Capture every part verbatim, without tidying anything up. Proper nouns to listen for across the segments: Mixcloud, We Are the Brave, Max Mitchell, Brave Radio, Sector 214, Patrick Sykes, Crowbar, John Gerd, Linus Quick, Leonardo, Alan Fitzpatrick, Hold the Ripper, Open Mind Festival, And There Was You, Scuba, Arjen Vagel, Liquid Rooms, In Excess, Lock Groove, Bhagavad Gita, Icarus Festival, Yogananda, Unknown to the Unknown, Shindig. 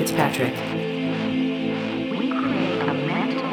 Fitzpatrick. We create a mental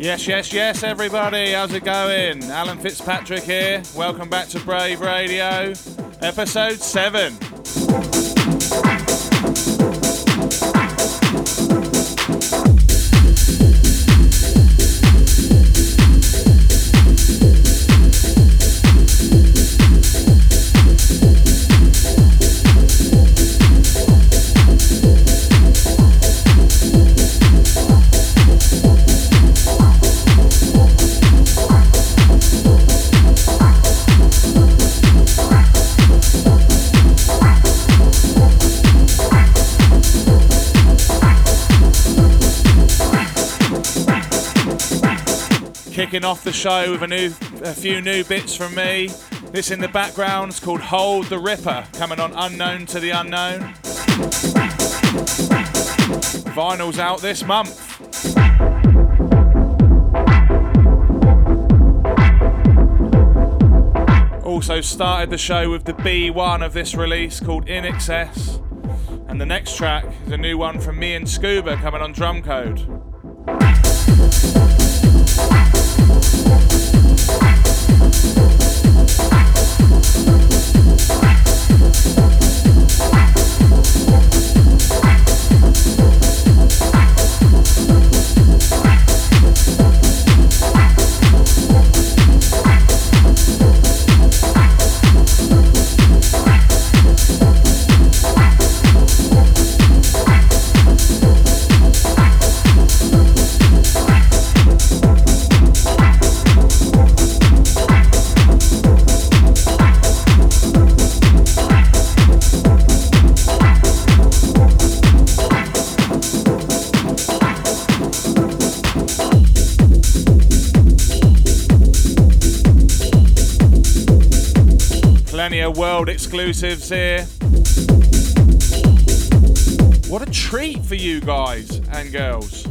Yes, yes, yes, everybody. How's it going? Alan Fitzpatrick here. Welcome back to Brave Radio, episode seven. Kicking off the show with a new, a few new bits from me. This in the background is called Hold the Ripper, coming on Unknown to the Unknown. Vinyl's out this month. Also started the show with the B one of this release called In Excess. And the next track is a new one from me and Scuba, coming on Drum Code. World exclusives here. What a treat for you guys and girls.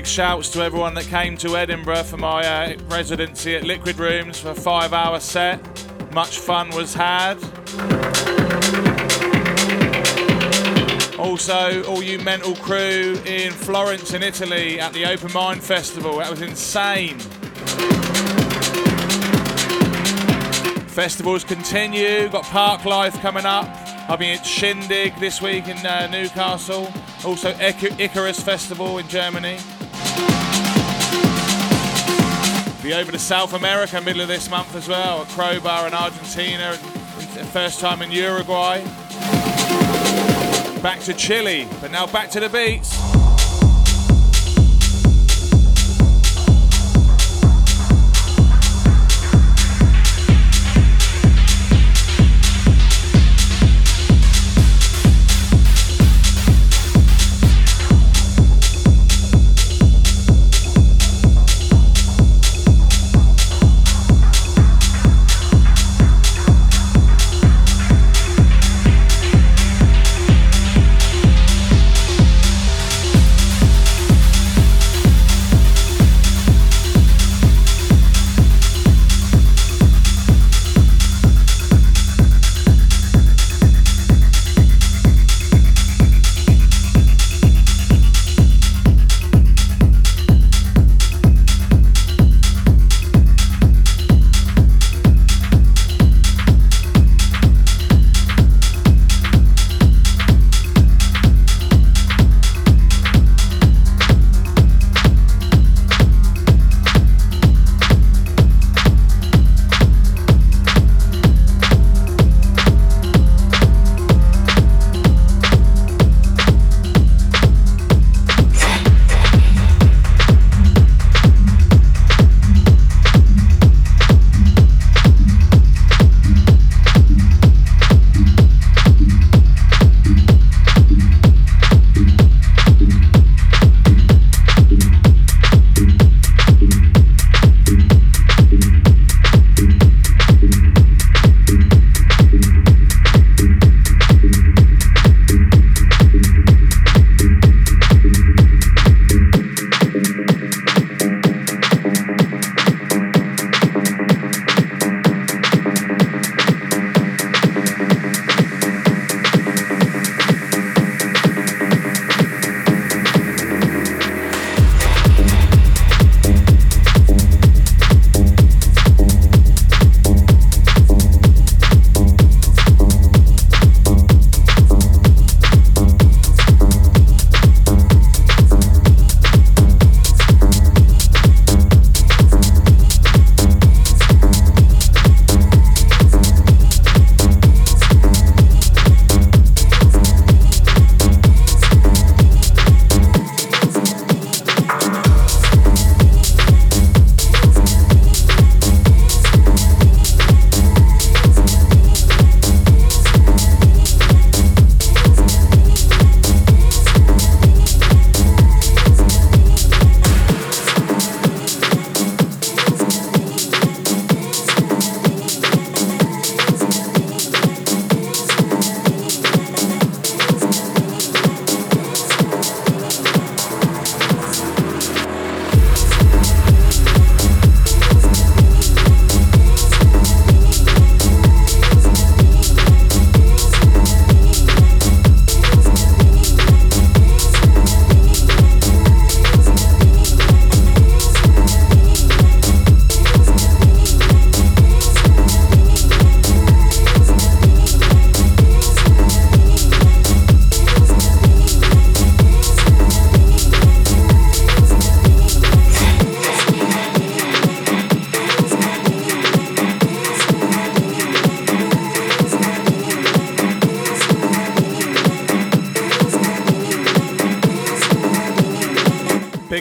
big shouts to everyone that came to Edinburgh for my uh, residency at Liquid Rooms for a five-hour set. Much fun was had. Also, all you mental crew in Florence in Italy at the Open Mind Festival. That was insane. Festivals continue. Got Parklife coming up. I'll be at Shindig this week in uh, Newcastle. Also Icarus Festival in Germany. Be over to South America middle of this month as well, at Crowbar in Argentina, and first time in Uruguay. Back to Chile, but now back to the beats.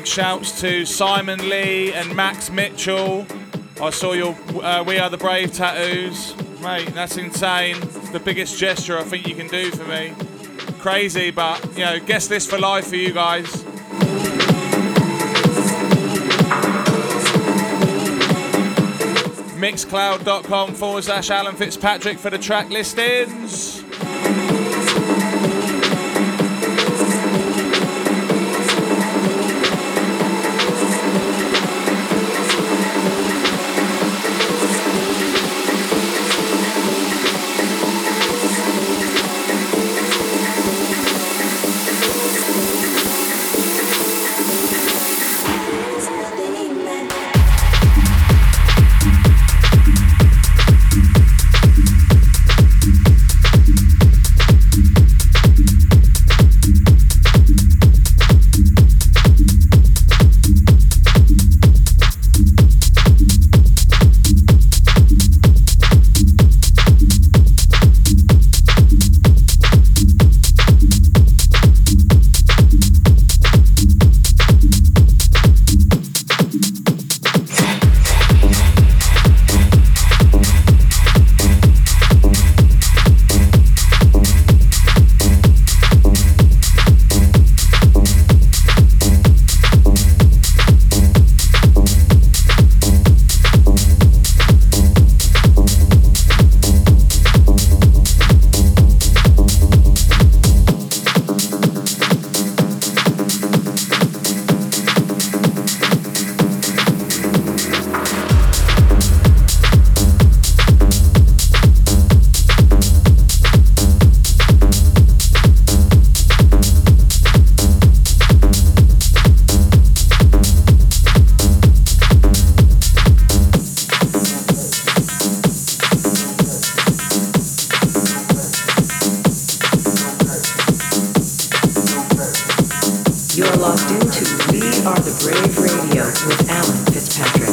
Shouts to Simon Lee and Max Mitchell. I saw your uh, We Are the Brave tattoos. Mate, that's insane. It's the biggest gesture I think you can do for me. Crazy, but, you know, guess this for life for you guys. Mixcloud.com forward slash Alan Fitzpatrick for the track listings. locked into We Are the Brave Radio with Alan Fitzpatrick.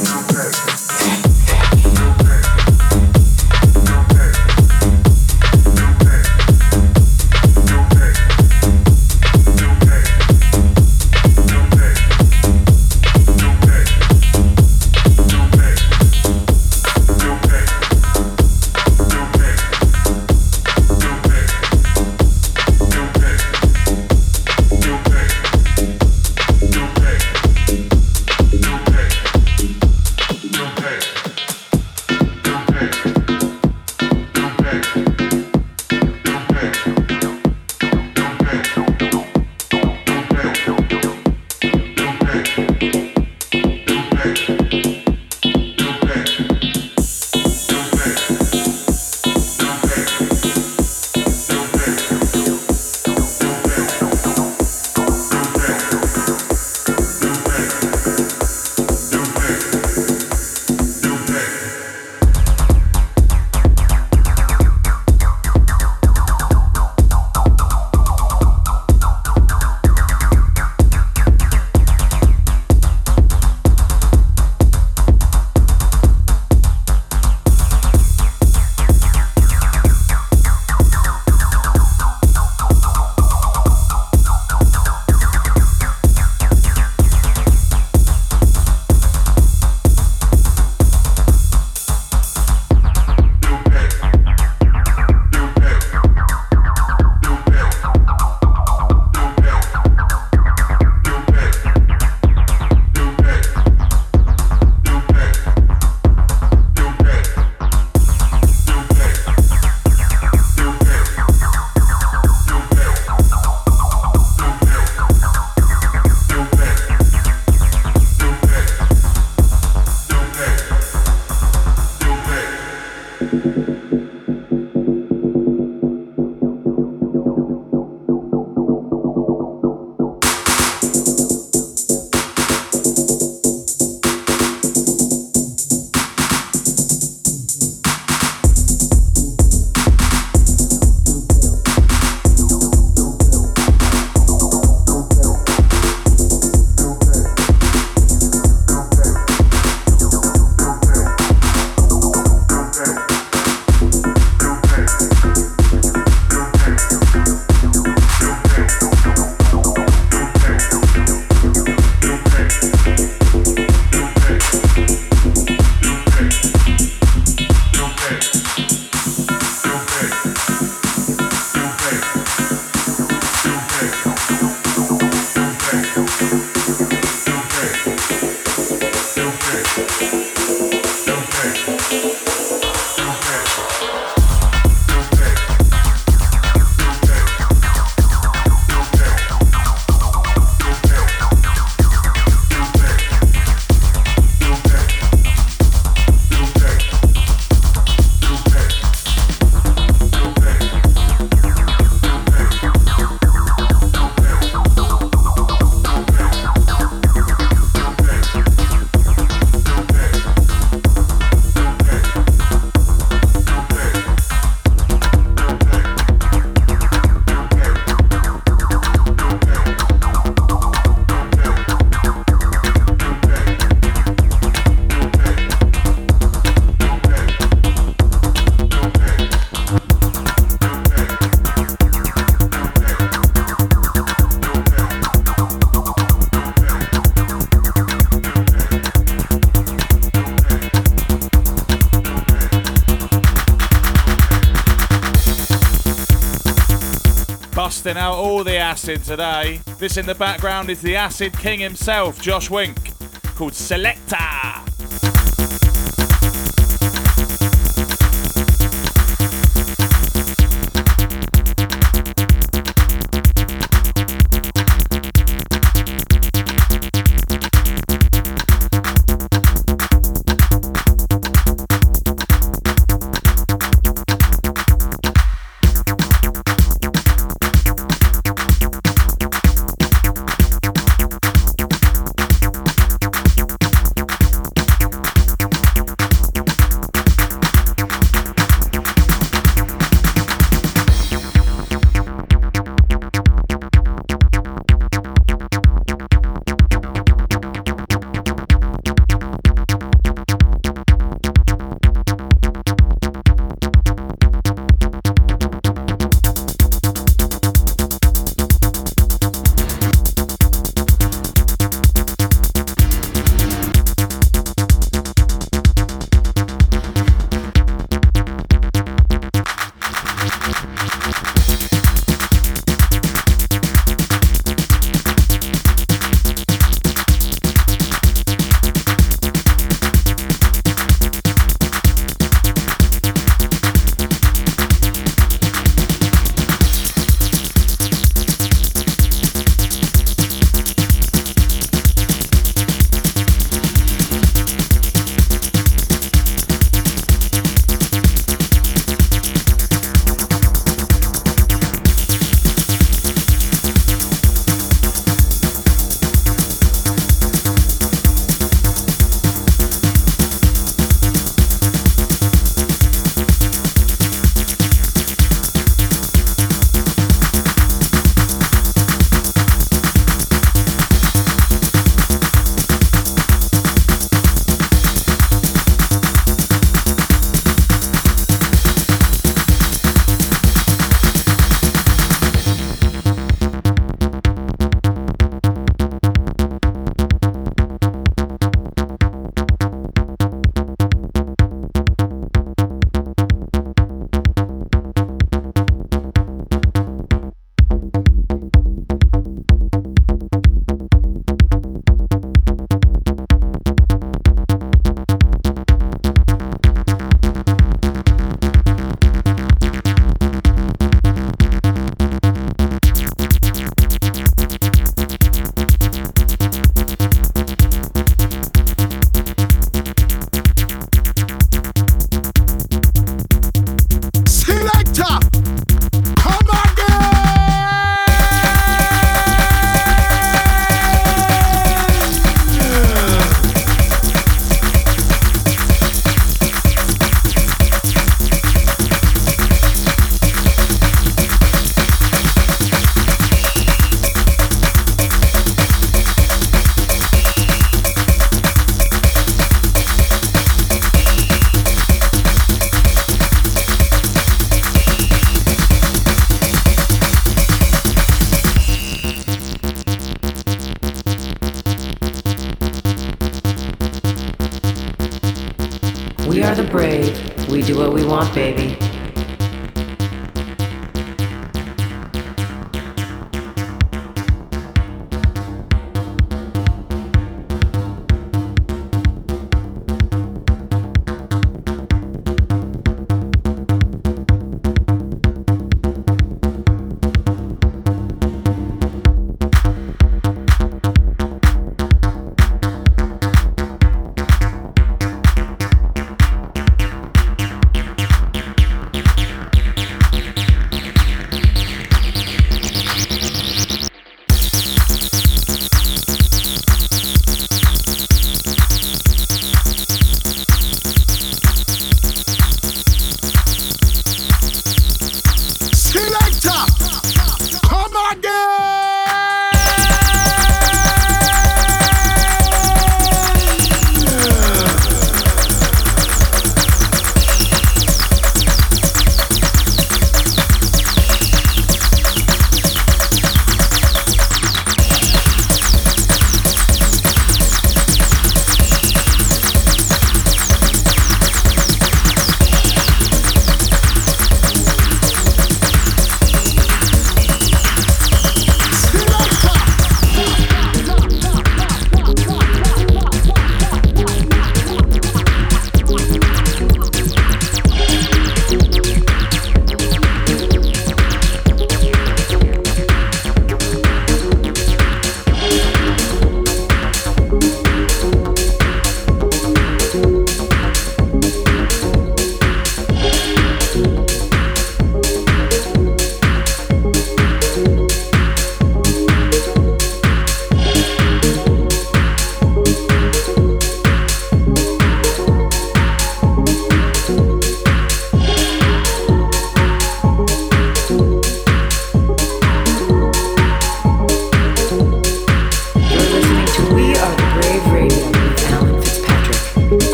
Out all the acid today. This in the background is the acid king himself, Josh Wink, called Selecta.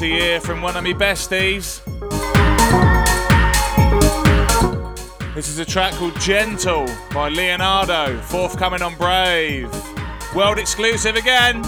to hear from one of my besties. This is a track called Gentle by Leonardo, forthcoming on Brave. World exclusive again.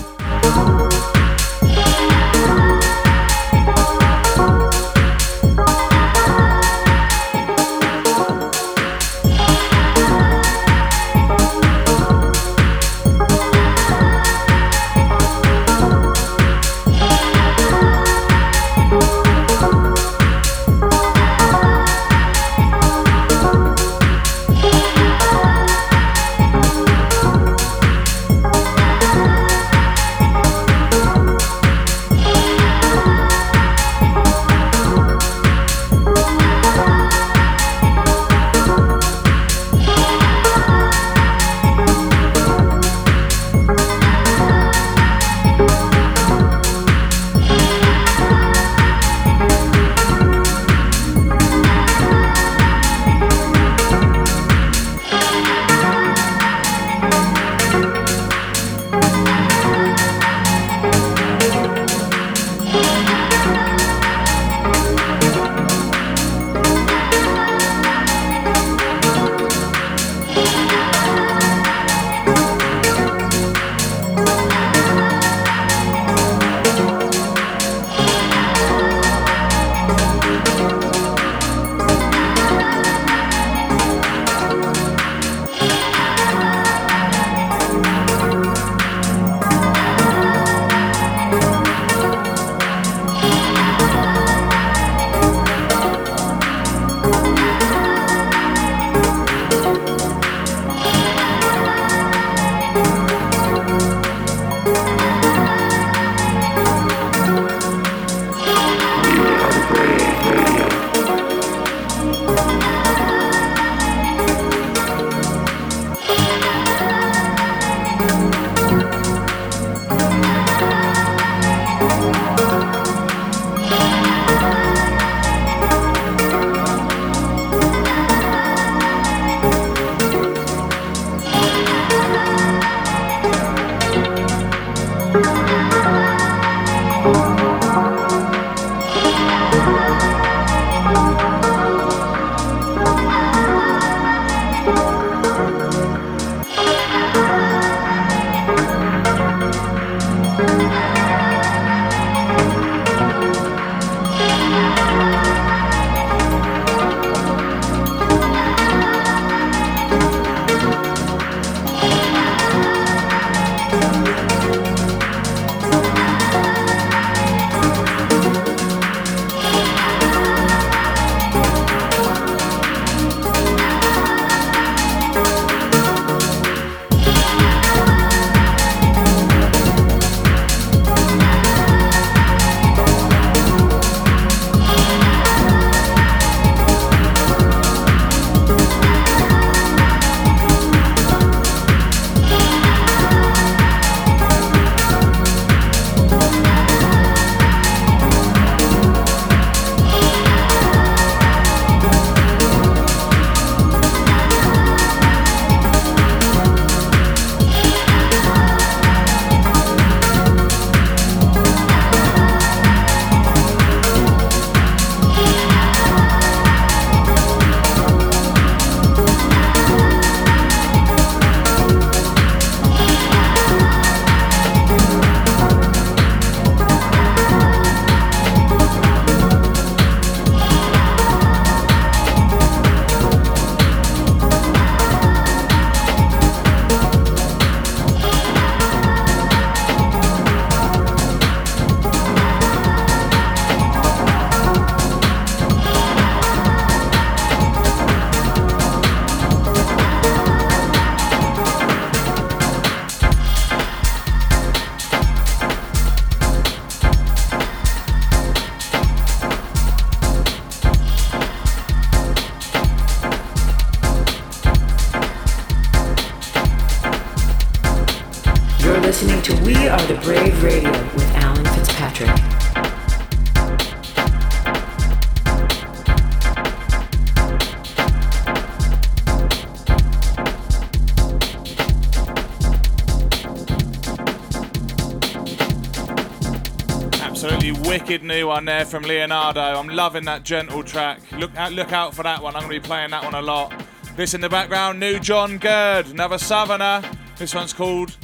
bloody wicked new one there from Leonardo. I'm loving that gentle track. Look out, look out for that one. I'm going to be playing that one a lot. This in the background, new John Gerd, another southerner. This one's called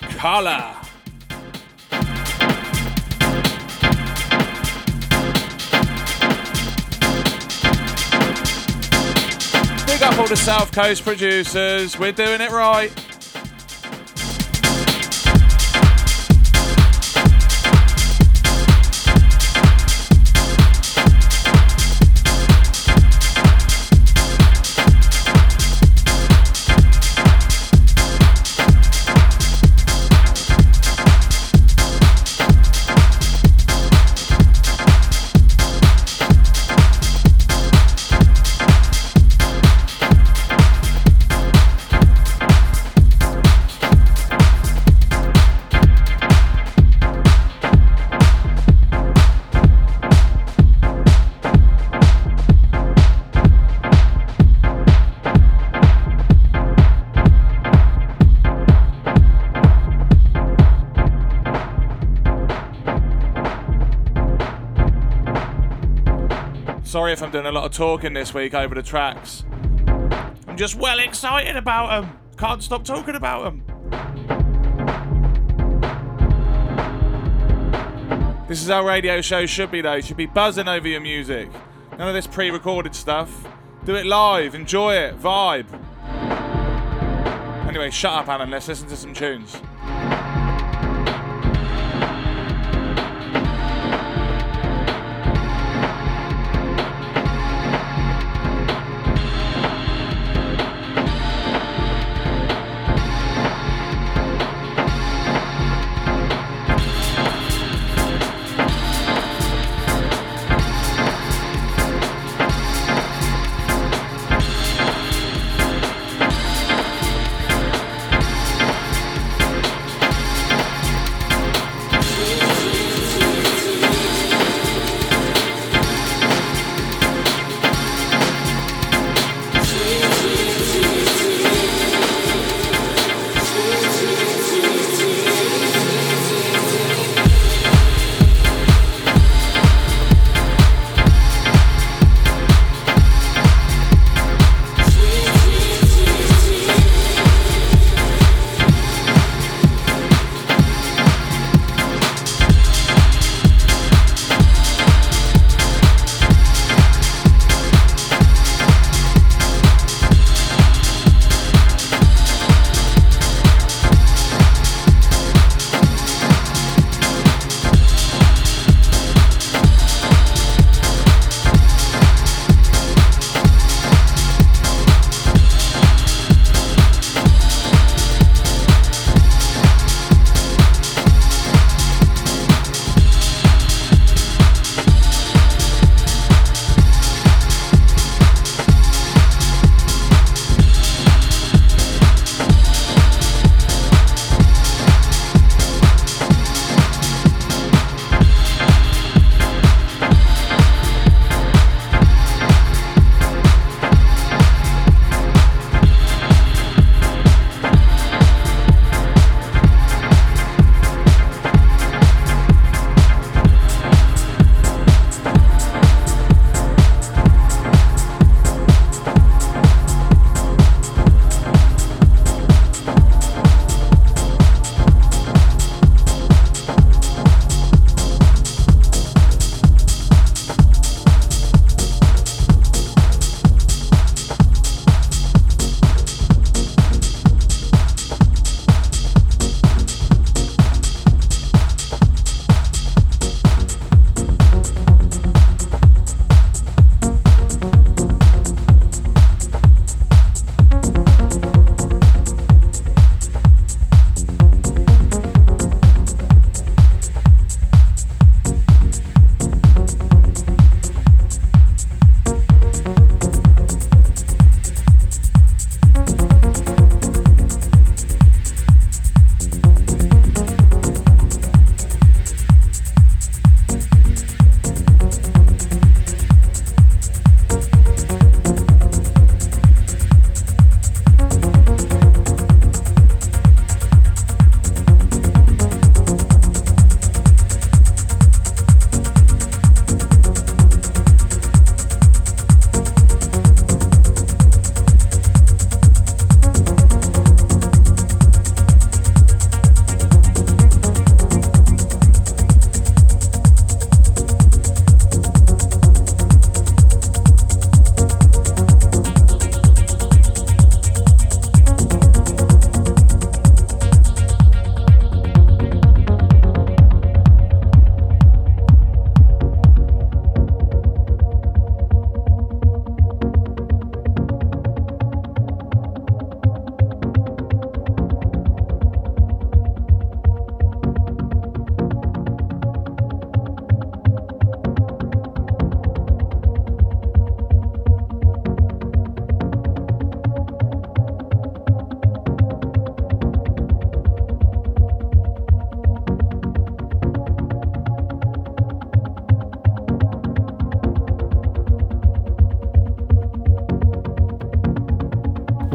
Colour. Big up all the South Coast producers. We're doing it right. Sorry if I'm doing a lot of talking this week over the tracks. I'm just well excited about them. Can't stop talking about them. This is how radio shows should be though. You should be buzzing over your music. None of this pre-recorded stuff. Do it live, enjoy it, vibe. Anyway, shut up Alan, let's listen to some tunes.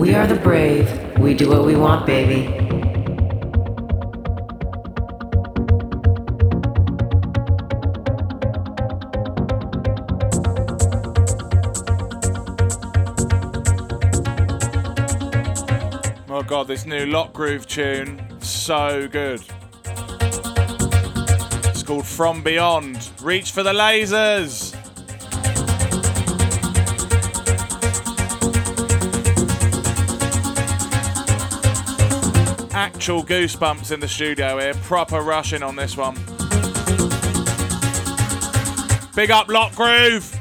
We are the brave. We do what we want, baby. Oh god, this new Lock Groove tune, so good. It's called From Beyond. Reach for the lasers! Actual goosebumps in the studio here, proper rushing on this one. Big up Lock Groove!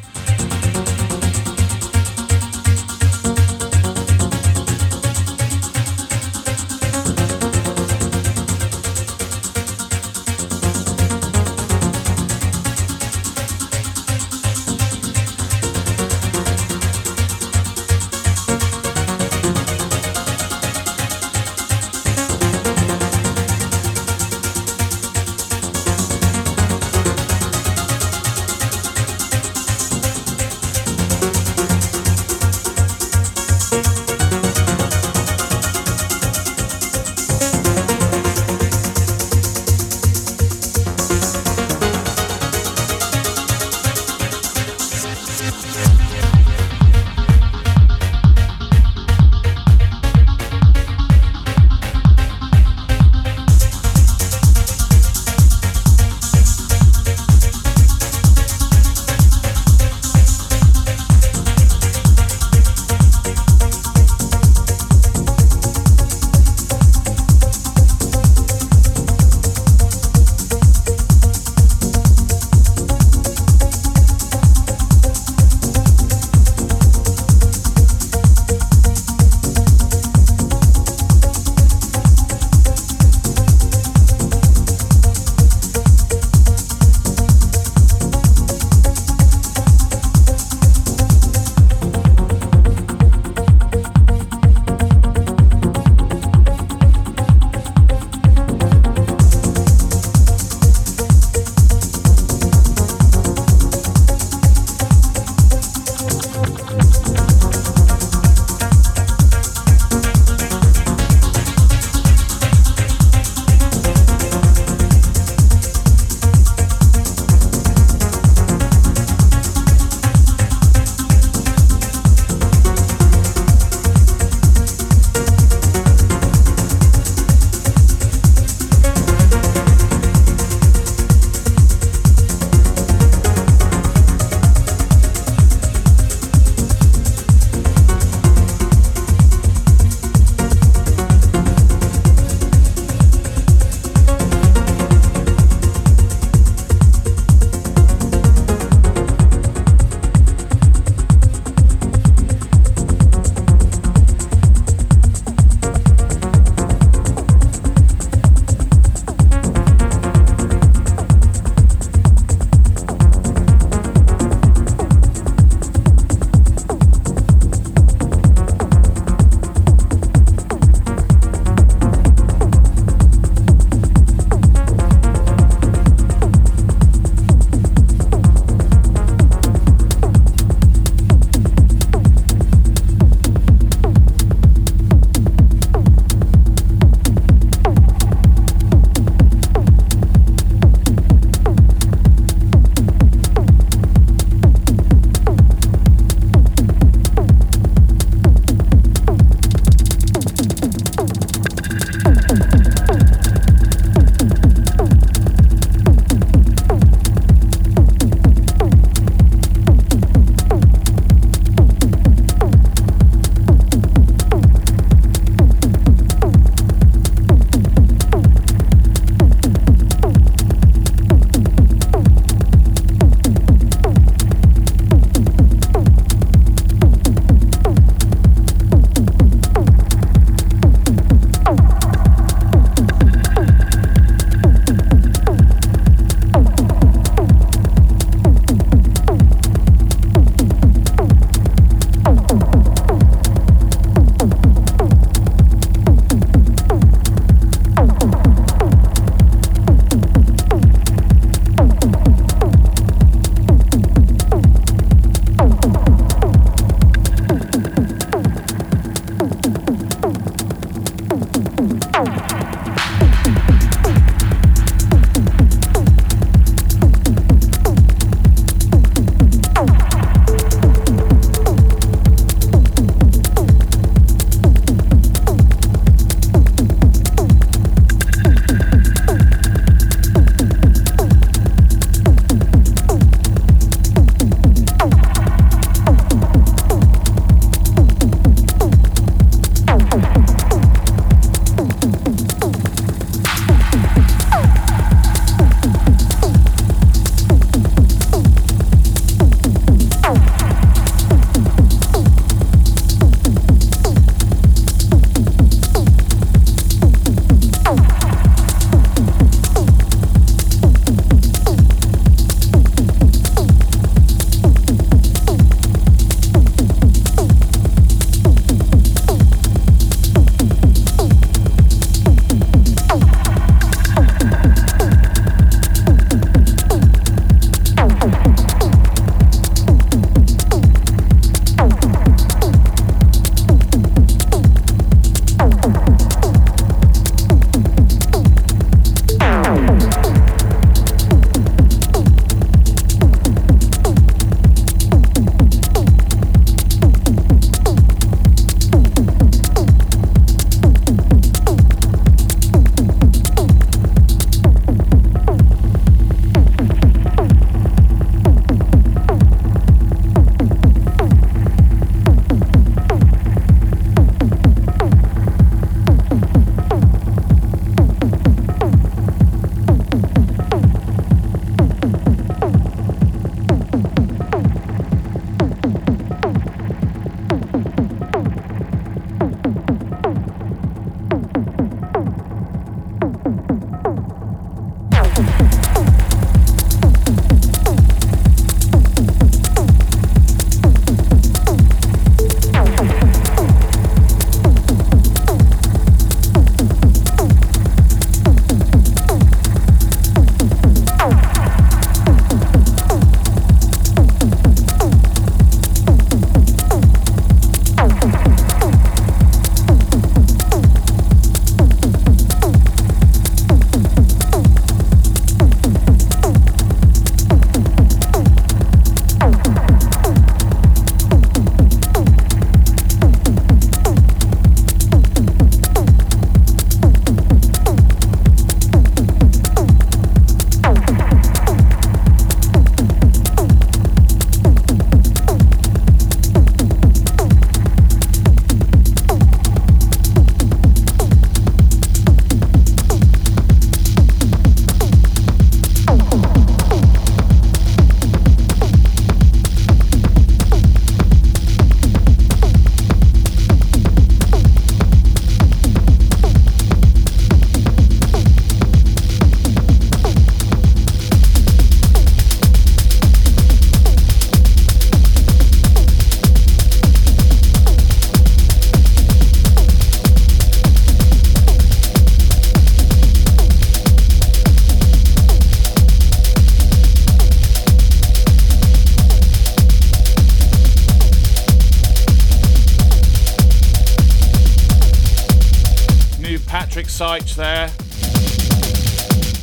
Patrick Sykes there.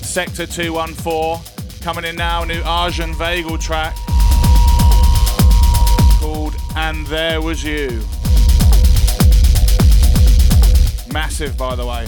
Sector two one four. Coming in now, a new Arjen Vagel track called And There Was You. Massive, by the way.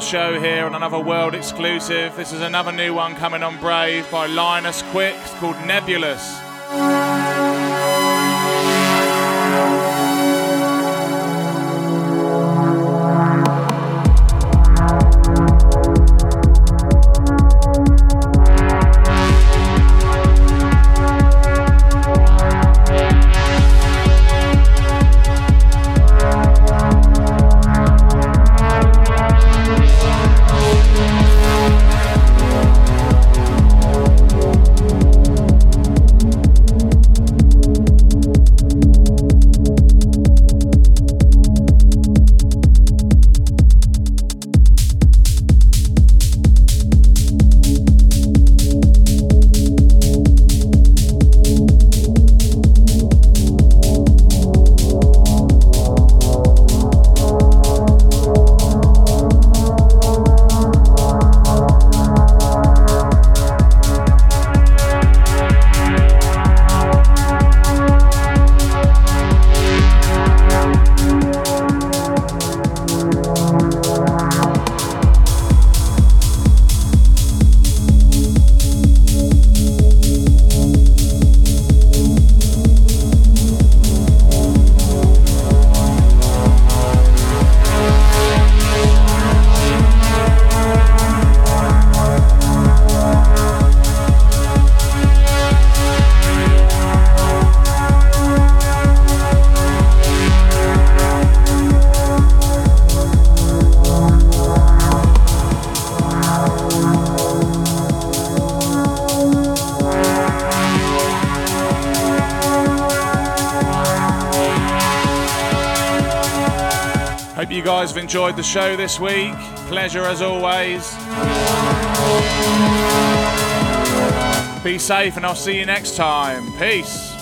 the show here on another world exclusive. This is another new one coming on Brave by Linus Quick. It's called Nebulous. Guys have enjoyed the show this week. Pleasure as always. Be safe and I'll see you next time. Peace.